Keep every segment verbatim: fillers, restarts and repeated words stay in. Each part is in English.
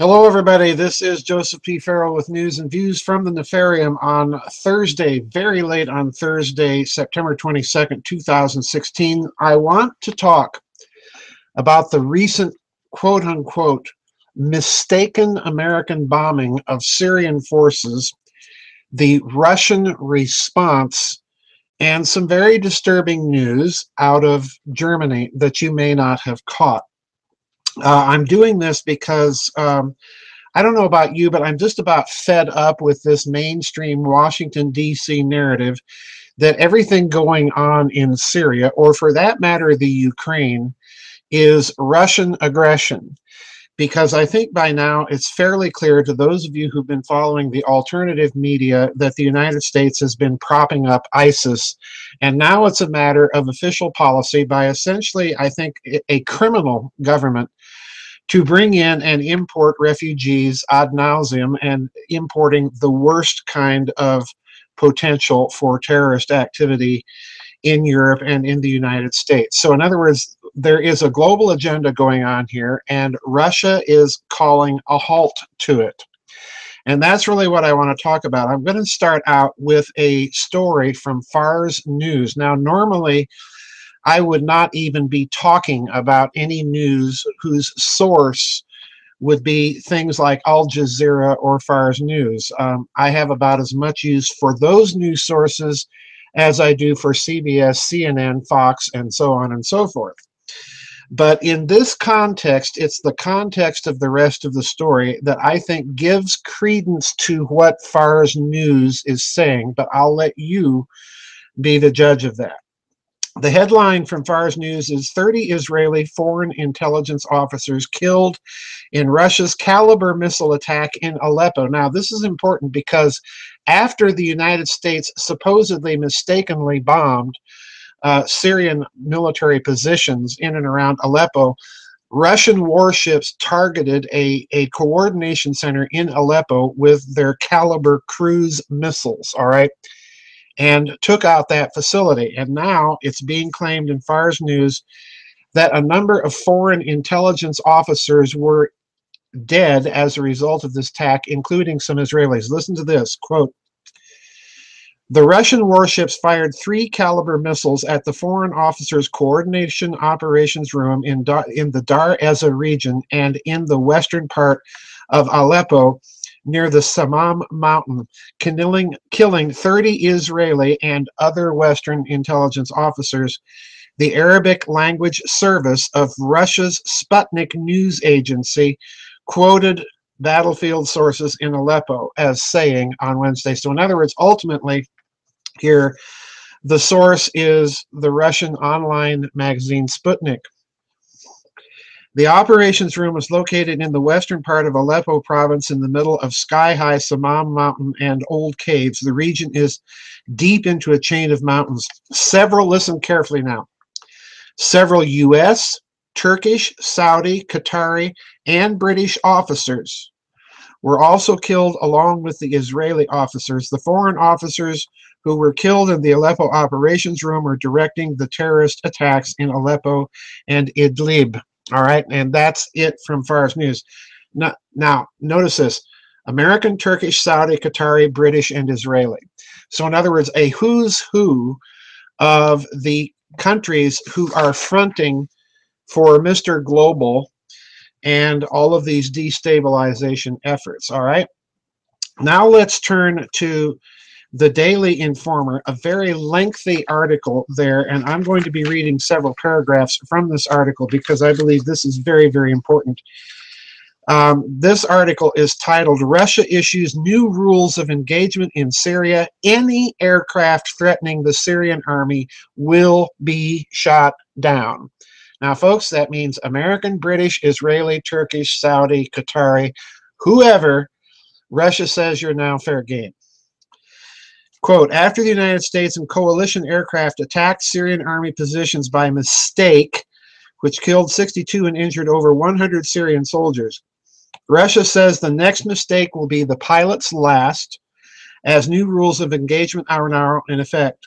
Hello everybody, this is Joseph P. Farrell with news and views from the Nefarium on Thursday, very late on Thursday, September twenty-second, two thousand sixteen. I want to talk about the recent quote-unquote mistaken American bombing of Syrian forces, the Russian response, and some very disturbing news out of Germany that you may not have caught. Uh, I'm doing this because um, I don't know about you, but I'm just about fed up with this mainstream Washington, D C narrative that everything going on in Syria, or for that matter, the Ukraine, is Russian aggression. Because I think by now it's fairly clear to those of you who've been following the alternative media that the United States has been propping up ISIS. And now it's a matter of official policy by essentially, I think, a criminal government to bring in and import refugees ad nauseum and importing the worst kind of potential for terrorist activity in Europe and in the United States. So in other words, there is a global agenda going on here, and Russia is calling a halt to it. And that's really what I want to talk about. I'm going to start out with a story from Fars News. Now, normally, I would not even be talking about any news whose source would be things like Al Jazeera or Fars News. Um, I have about as much use for those news sources as I do for C B S, C N N, Fox, and so on and so forth. But in this context, it's the context of the rest of the story that I think gives credence to what Fars News is saying, but I'll let you be the judge of that. The headline from Fars News is thirty Israeli foreign intelligence officers killed in Russia's Caliber missile attack in Aleppo. Now, this is important because after the United States supposedly mistakenly bombed Uh, Syrian military positions in and around Aleppo, Russian warships targeted a, a coordination center in Aleppo with their Caliber cruise missiles, all right, and took out that facility. And now it's being claimed in Fars News that a number of foreign intelligence officers were dead as a result of this attack, including some Israelis. Listen to this, quote, "The Russian warships fired three Caliber missiles at the Foreign Officers Coordination Operations Room in, da in the Dar Ezza region and in the western part of Aleppo near the Samam Mountain, killing, killing thirty Israeli and other Western intelligence officers," the Arabic language service of Russia's Sputnik news agency quoted battlefield sources in Aleppo as saying on Wednesday. So in other words, ultimately, here, the source is the Russian online magazine Sputnik. "The operations room was located in the western part of Aleppo province in the middle of sky-high Samam Mountain and old caves. The region is deep into a chain of mountains. Several," listen carefully now, "several U S, Turkish, Saudi, Qatari, and British officers were also killed along with the Israeli officers. The foreign officers who were killed in the Aleppo operations room are directing the terrorist attacks in Aleppo and Idlib." All right, and that's it from Fars News. Now, now, notice this. American, Turkish, Saudi, Qatari, British, and Israeli. So in other words, a who's who of the countries who are fronting for Mister Global and all of these destabilization efforts, all right? Now let's turn to the Daily Informer, a very lengthy article there, and I'm going to be reading several paragraphs from this article because I believe this is very, very important. Um, this article is titled, "Russia Issues New Rules of Engagement in Syria. Any Aircraft Threatening the Syrian Army Will Be Shot Down." Now, folks, that means American, British, Israeli, Turkish, Saudi, Qatari, whoever, Russia says you're now fair game. Quote, "After the United States and coalition aircraft attacked Syrian army positions by mistake, which killed sixty-two and injured over one hundred Syrian soldiers, Russia says the next mistake will be the pilot's last, as new rules of engagement are now in effect.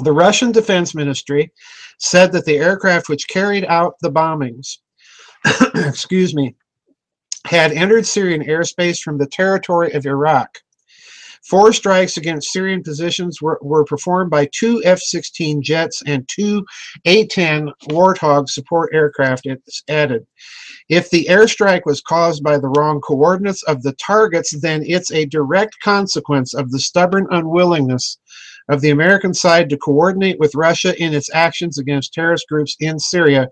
The Russian Defense Ministry said that the aircraft which carried out the bombings excuse me, had entered Syrian airspace from the territory of Iraq. Four strikes against Syrian positions were, were performed by two F sixteen jets and two A ten Warthog support aircraft, it's added. If the airstrike was caused by the wrong coordinates of the targets, then it's a direct consequence of the stubborn unwillingness of the American side to coordinate with Russia in its actions against terrorist groups in Syria,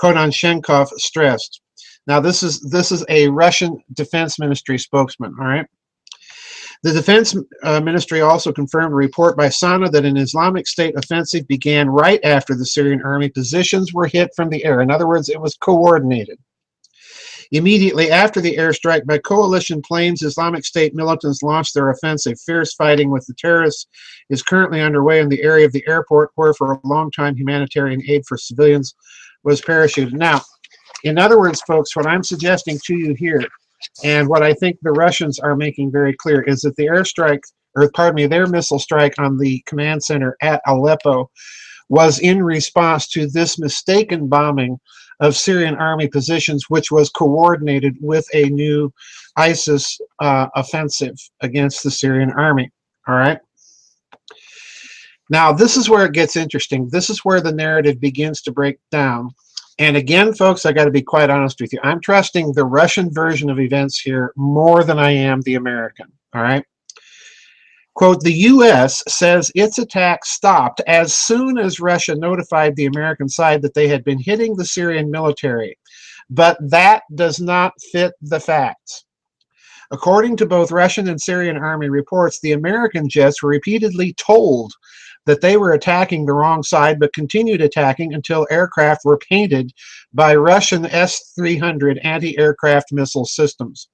Konashenkov stressed. Now, this is, this is a Russian Defense Ministry spokesman, all right? The Defense uh, Ministry also confirmed a report by SANA that an Islamic State offensive began right after the Syrian army positions were hit from the air. In other words, it was coordinated. Immediately after the airstrike by coalition planes, Islamic State militants launched their offensive. Fierce fighting with the terrorists is currently underway in the area of the airport, where for a long time humanitarian aid for civilians was parachuted. Now, in other words, folks, what I'm suggesting to you here, and what I think the Russians are making very clear, is that the airstrike, or pardon me, their missile strike on the command center at Aleppo was in response to this mistaken bombing of Syrian army positions, which was coordinated with a new ISIS uh, offensive against the Syrian army, all right? Now, this is where it gets interesting. This is where the narrative begins to break down. And again, folks, I got to be quite honest with you. I'm trusting the Russian version of events here more than I am the American, all right? Quote, the U S says its attack stopped as soon as Russia notified the American side that they had been hitting the Syrian military, but that does not fit the facts. According to both Russian and Syrian army reports, the American jets were repeatedly told that they were attacking the wrong side, but continued attacking until aircraft were painted by Russian S three hundred anti-aircraft missile systems.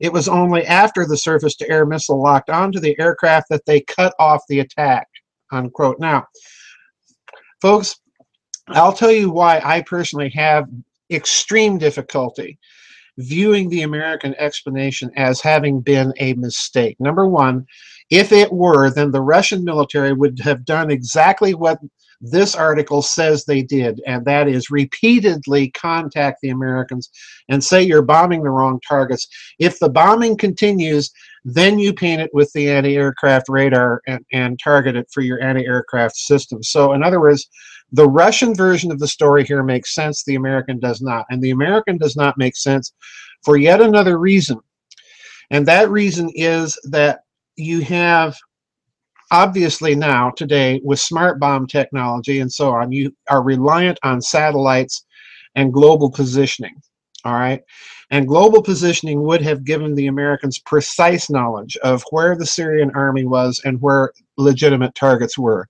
It was only after the surface-to-air missile locked onto the aircraft that they cut off the attack, unquote. Now, folks, I'll tell you why I personally have extreme difficulty viewing the American explanation as having been a mistake. Number one, if it were, then the Russian military would have done exactly what this article says they did, and that is repeatedly contact the Americans and say you're bombing the wrong targets. If the bombing continues, then you paint it with the anti-aircraft radar and, and target it for your anti-aircraft system. So in other words, the Russian version of the story here makes sense, the American does not. And the American does not make sense for yet another reason. And that reason is that you have, obviously now, today, with smart bomb technology and so on, you are reliant on satellites and global positioning, all right? And global positioning would have given the Americans precise knowledge of where the Syrian army was and where legitimate targets were.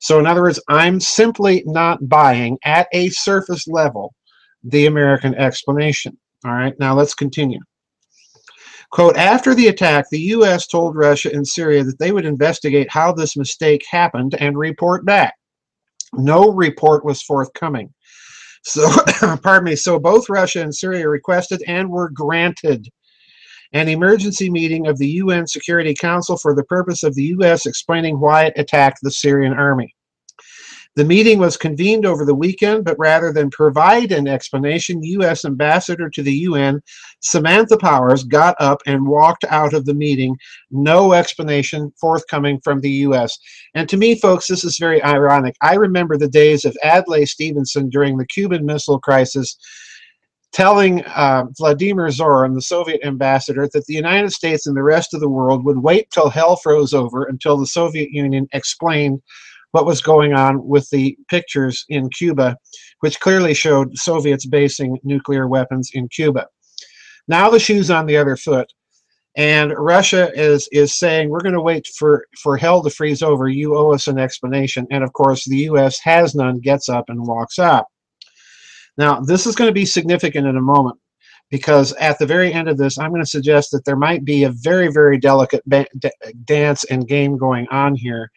So in other words, I'm simply not buying, at a surface level, the American explanation, all right? Now let's continue. Quote, after the attack, the U S told Russia and Syria that they would investigate how this mistake happened and report back. No report was forthcoming. So, pardon me, so both Russia and Syria requested and were granted an emergency meeting of the U N Security Council for the purpose of the U S explaining why it attacked the Syrian army. The meeting was convened over the weekend, but rather than provide an explanation, U S Ambassador to the U N, Samantha Powers, got up and walked out of the meeting. No explanation forthcoming from the U S And to me, folks, this is very ironic. I remember the days of Adlai Stevenson during the Cuban Missile Crisis telling uh, Vladimir Zorin, the Soviet ambassador, that the United States and the rest of the world would wait till hell froze over until the Soviet Union explained what was going on with the pictures in Cuba, which clearly showed Soviets basing nuclear weapons in Cuba. Now the shoe's on the other foot, and Russia is, is saying, we're going to wait for, for hell to freeze over. You owe us an explanation. And, of course, the U S has none, gets up and walks out. Now, this is going to be significant in a moment, because at the very end of this, I'm going to suggest that there might be a very, very delicate dance and game going on here.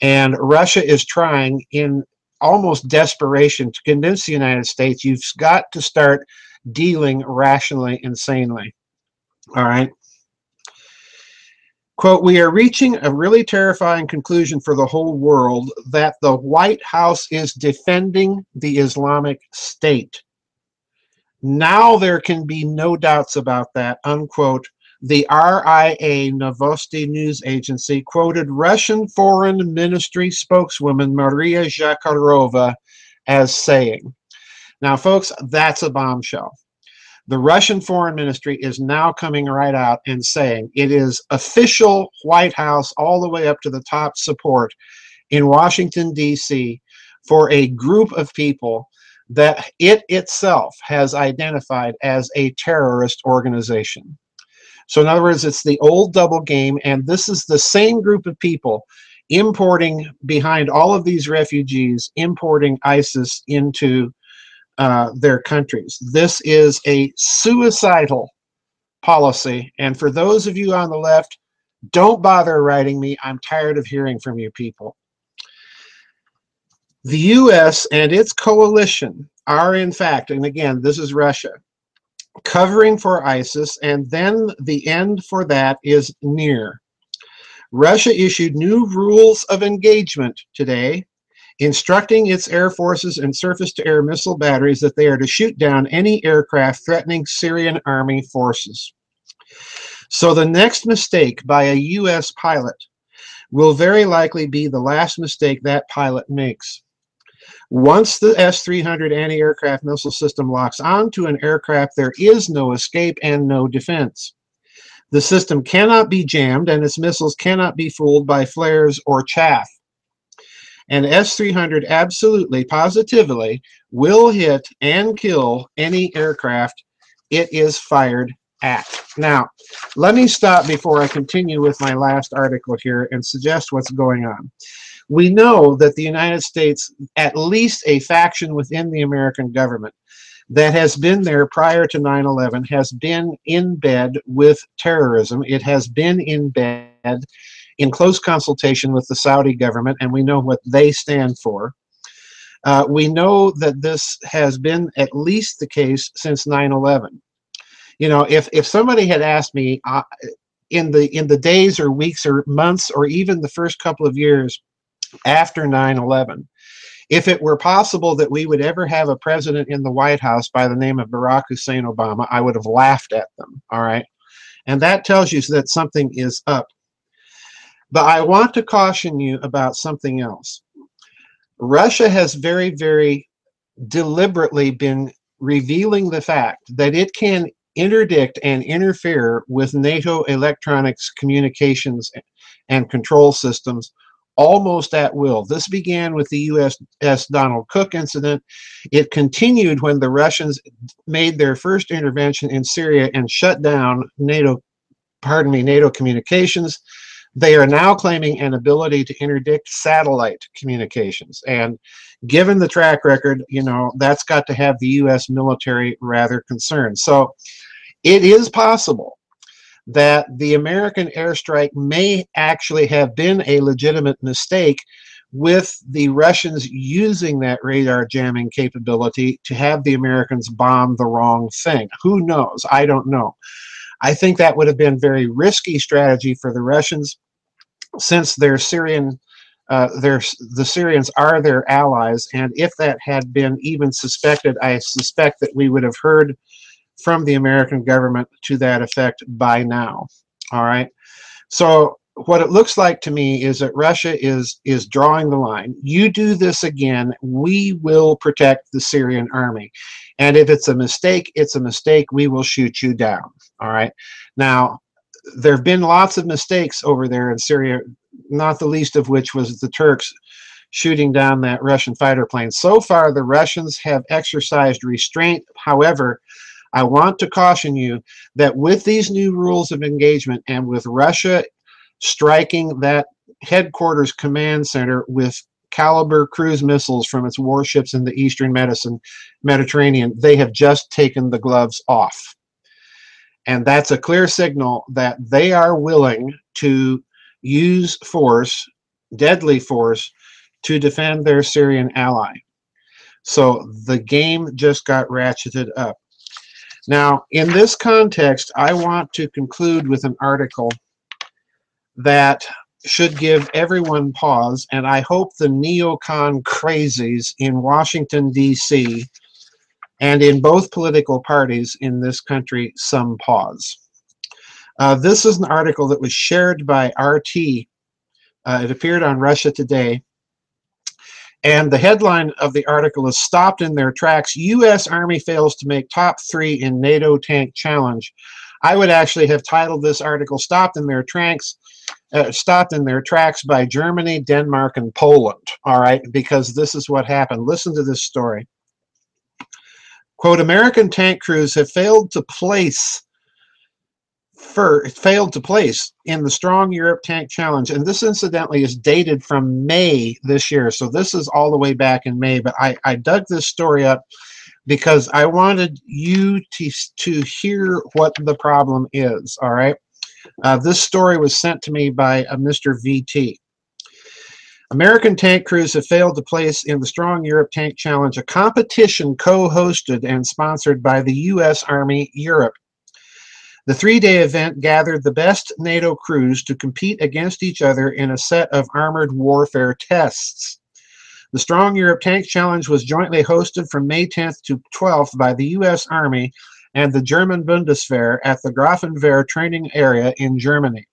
And Russia is trying, in almost desperation, to convince the United States, you've got to start dealing rationally and sanely. All right. Quote, we are reaching a really terrifying conclusion for the whole world that the White House is defending the Islamic State. Now there can be no doubts about that, unquote. The R I A Novosti news agency quoted Russian Foreign Ministry spokeswoman Maria Zakharova as saying. Now, folks, that's a bombshell. The Russian Foreign Ministry is now coming right out and saying it is official White House all the way up to the top support in Washington, D C for a group of people that it itself has identified as a terrorist organization. So in other words, it's the old double game, and this is the same group of people importing behind all of these refugees, importing ISIS into uh, their countries. This is a suicidal policy, and for those of you on the left, don't bother writing me. I'm tired of hearing from you people. The U S and its coalition are in fact, and again, this is Russia, covering for ISIS, and then the end for that is near. Russia issued new rules of engagement today, instructing its air forces and surface-to-air missile batteries that they are to shoot down any aircraft threatening Syrian army forces. So the next mistake by a U S pilot will very likely be the last mistake that pilot makes. Once the S three hundred anti-aircraft missile system locks onto an aircraft, there is no escape and no defense. The system cannot be jammed, and its missiles cannot be fooled by flares or chaff. And S three hundred absolutely, positively, will hit and kill any aircraft it is fired at. Now, let me stop before I continue with my last article here and suggest what's going on. We know that the United States, at least a faction within the American government that has been there prior to nine eleven, has been in bed with terrorism. It has been in bed in close consultation with the Saudi government, and we know what they stand for. Uh, we know that this has been at least the case since nine eleven. You know, if, if somebody had asked me uh, in the in the days or weeks or months or even the first couple of years after nine eleven, if it were possible that we would ever have a president in the White House by the name of Barack Hussein Obama, I would have laughed at them, all right? And that tells you that something is up. But I want to caution you about something else. Russia has very, very deliberately been revealing the fact that it can interdict and interfere with NATO electronics communications and control systems almost at will. This began with the U S S Donald Cook incident. It continued when the Russians made their first intervention in Syria and shut down NATO, pardon me, NATO communications. They are now claiming an ability to interdict satellite communications. And given the track record, you know, that's got to have the U S military rather concerned. So it is possible that the American airstrike may actually have been a legitimate mistake, with the Russians using that radar jamming capability to have the Americans bomb the wrong thing. Who knows? I don't know. I think that would have been very risky strategy for the Russians, since their Syrian, uh, their, the Syrians are their allies, and if that had been even suspected, I suspect that we would have heard from the American government to that effect by now, all right? So what it looks like to me is that Russia is, is drawing the line. You do this again, we will protect the Syrian army. And if it's a mistake, it's a mistake, we will shoot you down, all right? Now, there have been lots of mistakes over there in Syria, not the least of which was the Turks shooting down that Russian fighter plane. So far, the Russians have exercised restraint. However, I want to caution you that with these new rules of engagement and with Russia striking that headquarters command center with caliber cruise missiles from its warships in the Eastern Mediterranean, they have just taken the gloves off. And that's a clear signal that they are willing to use force, deadly force, to defend their Syrian ally. So the game just got ratcheted up. Now, in this context, I want to conclude with an article that should give everyone pause, and I hope the neocon crazies in Washington, D C and in both political parties in this country, some pause. Uh, this is an article that was shared by R T. Uh, it appeared on Russia Today. And the headline of the article is "Stopped in Their Tracks, U S Army Fails to Make Top Three in NATO Tank Challenge." I would actually have titled this article "Stopped in Their Tracks, uh, Stopped in Their Tracks by Germany, Denmark, and Poland." All right, because this is what happened. Listen to this story. Quote, "American tank crews have failed to place for, failed to place in the Strong Europe Tank Challenge," and this incidentally is dated from May this year, so this is all the way back in May, but I, I dug this story up because I wanted you to, to hear what the problem is, all right? Uh, this story was sent to me by uh, Mister V T. "American tank crews have failed to place in the Strong Europe Tank Challenge, a competition co-hosted and sponsored by the U S Army Europe. The three-day event gathered the best NATO crews to compete against each other in a set of armored warfare tests. The Strong Europe Tank Challenge was jointly hosted from May tenth to twelfth by the U S Army and the German Bundeswehr at the Grafenwöhr training area in Germany.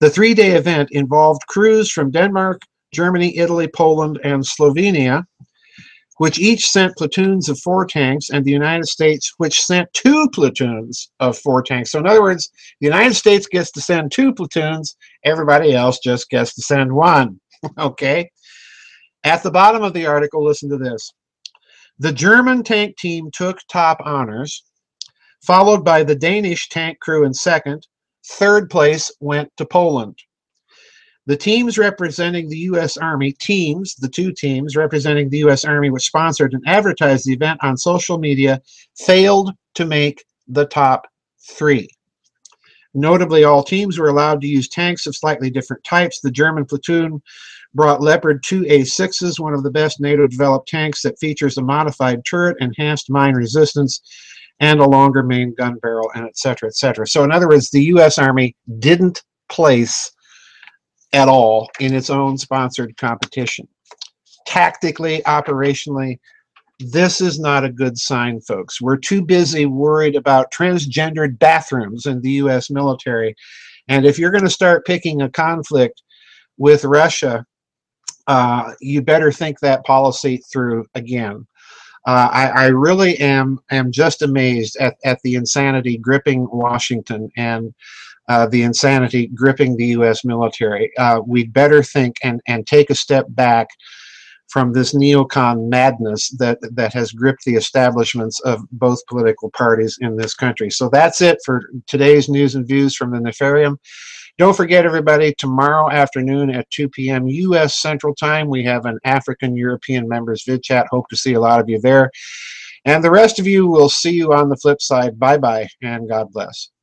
The three-day event involved crews from Denmark, Germany, Italy, Poland, and Slovenia, which each sent platoons of four tanks, and the United States, which sent two platoons of four tanks." So in other words, the United States gets to send two platoons, everybody else just gets to send one, okay? At the bottom of the article, listen to this. "The German tank team took top honors, followed by the Danish tank crew in second. Third place went to Poland. The teams representing the U S Army, teams, the two teams representing the U S Army which sponsored and advertised the event on social media, failed to make the top three. Notably, all teams were allowed to use tanks of slightly different types. The German platoon brought Leopard two A sixes, one of the best NATO-developed tanks that features a modified turret, enhanced mine resistance, and a longer main gun barrel, and et cetera, et cetera." So in other words, the U S Army didn't place at all in its own sponsored competition. Tactically, operationally, this is not a good sign, folks. We're too busy worried about transgendered bathrooms in the U S military. And if you're going to start picking a conflict with Russia, uh, you better think that policy through again. Uh, I, I really am am just amazed at, at the insanity gripping Washington and Uh, the insanity gripping the U S military. Uh, we'd better think and, and take a step back from this neocon madness that, that has gripped the establishments of both political parties in this country. So that's it for today's news and views from the Nefarium. Don't forget, everybody, tomorrow afternoon at two P M U S Central Time, we have an African-European members vid chat. Hope to see a lot of you there. And the rest of you, we'll see you on the flip side. Bye-bye, and God bless.